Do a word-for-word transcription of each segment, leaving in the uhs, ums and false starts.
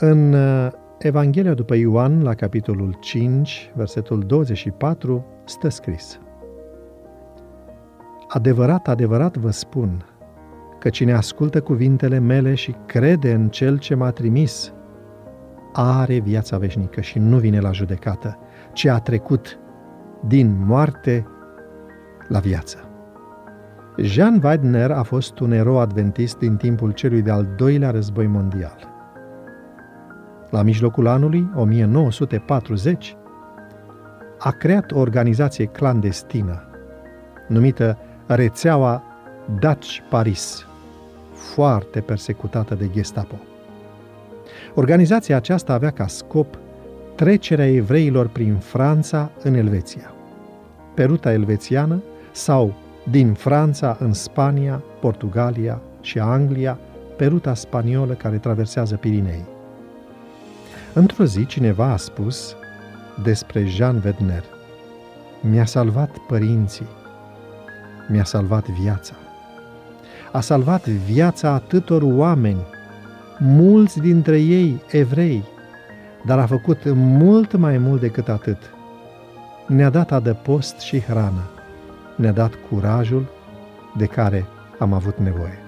În Evanghelia după Ioan, la capitolul cinci, versetul douăzeci și patru, stă scris: Adevărat, adevărat vă spun că cine ascultă cuvintele mele și crede în Cel ce m-a trimis, are viața veșnică și nu vine la judecată, ci a trecut din moarte la viață. Jean Weidner a fost un erou adventist din timpul celui de-al doilea război mondial. La mijlocul anului o mie nouă sute patruzeci a creat o organizație clandestină numită Rețeaua Dutch-Paris, foarte persecutată de Gestapo. Organizația aceasta avea ca scop trecerea evreilor prin Franța în Elveția, pe ruta elvețiană sau din Franța în Spania, Portugalia și Anglia, pe ruta spaniolă care traversează Pirinei. Într-o zi, cineva a spus despre Jean Wagner: mi-a salvat părinții, mi-a salvat viața. A salvat viața atâtor oameni, mulți dintre ei evrei, dar a făcut mult mai mult decât atât. Ne-a dat adăpost și hrană, ne-a dat curajul de care am avut nevoie.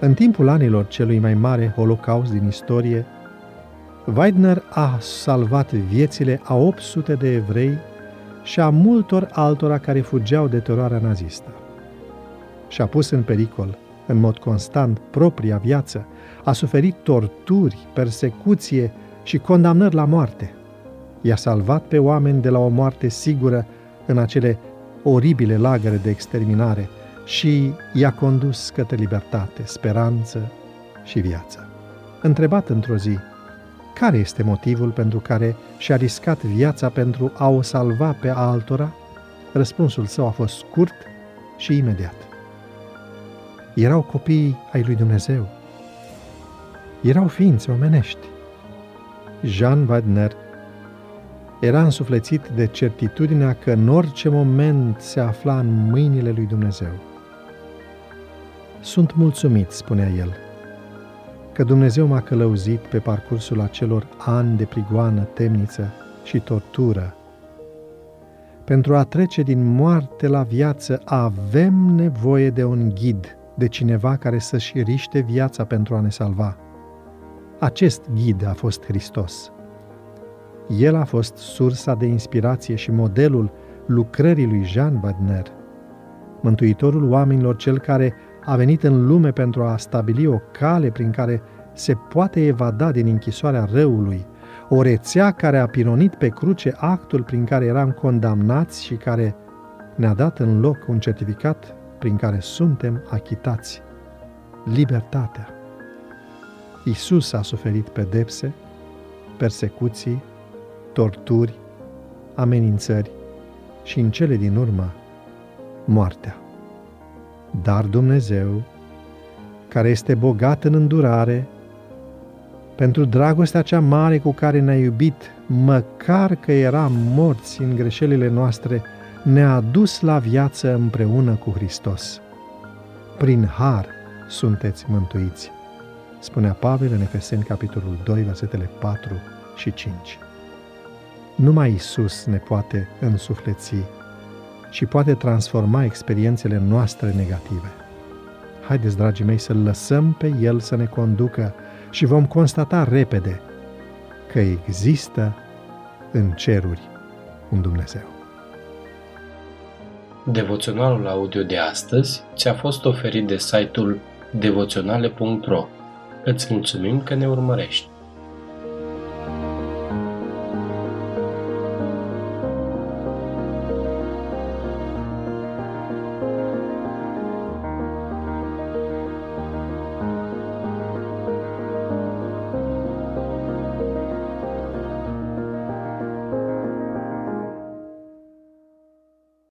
În timpul anilor celui mai mare holocaust din istorie, Weidner a salvat viețile a opt sute de evrei și a multor altora care fugeau de teroarea nazistă. Și-a pus în pericol, în mod constant, propria viață, a suferit torturi, persecuție și condamnări la moarte. I-a salvat pe oameni de la o moarte sigură în acele oribile lagăre de exterminare și i-a condus către libertate, speranță și viață. Întrebat într-o zi care este motivul pentru care și-a riscat viața pentru a o salva pe altora, răspunsul său a fost scurt și imediat. Erau copiii ai lui Dumnezeu. Erau ființe omenești. Jean Badner era însuflețit de certitudinea că în orice moment se afla în mâinile lui Dumnezeu. Sunt mulțumit, spunea el, că Dumnezeu m-a călăuzit pe parcursul acelor ani de prigoană, temniță și tortură. Pentru a trece din moarte la viață avem nevoie de un ghid, de cineva care să-și riște viața pentru a ne salva. Acest ghid a fost Hristos. El a fost sursa de inspirație și modelul lucrării lui Jean Wagner, mântuitorul oamenilor, cel care a venit în lume pentru a stabili o cale prin care se poate evada din închisoarea răului, o rețea care a pironit pe cruce actul prin care eram condamnați și care ne-a dat în loc un certificat prin care suntem achitați: libertatea. Iisus a suferit pedepse, persecuții, torturi, amenințări și, în cele din urmă, moartea. Dar Dumnezeu, care este bogat în îndurare, pentru dragostea cea mare cu care ne-a iubit, măcar că eram morți în greșelile noastre, ne-a adus la viață împreună cu Hristos. Prin har sunteți mântuiți, spunea Pavel în Efeseni, capitolul doi, versetele patru și cinci. Numai Iisus ne poate însufleți și poate transforma experiențele noastre negative. Haideți, dragii mei, să-L lăsăm pe El să ne conducă și vom constata repede că există în ceruri un Dumnezeu. Devoționalul audio de astăzi ți-a fost oferit de site-ul devoționale punct ro. Îți mulțumim că ne urmărești!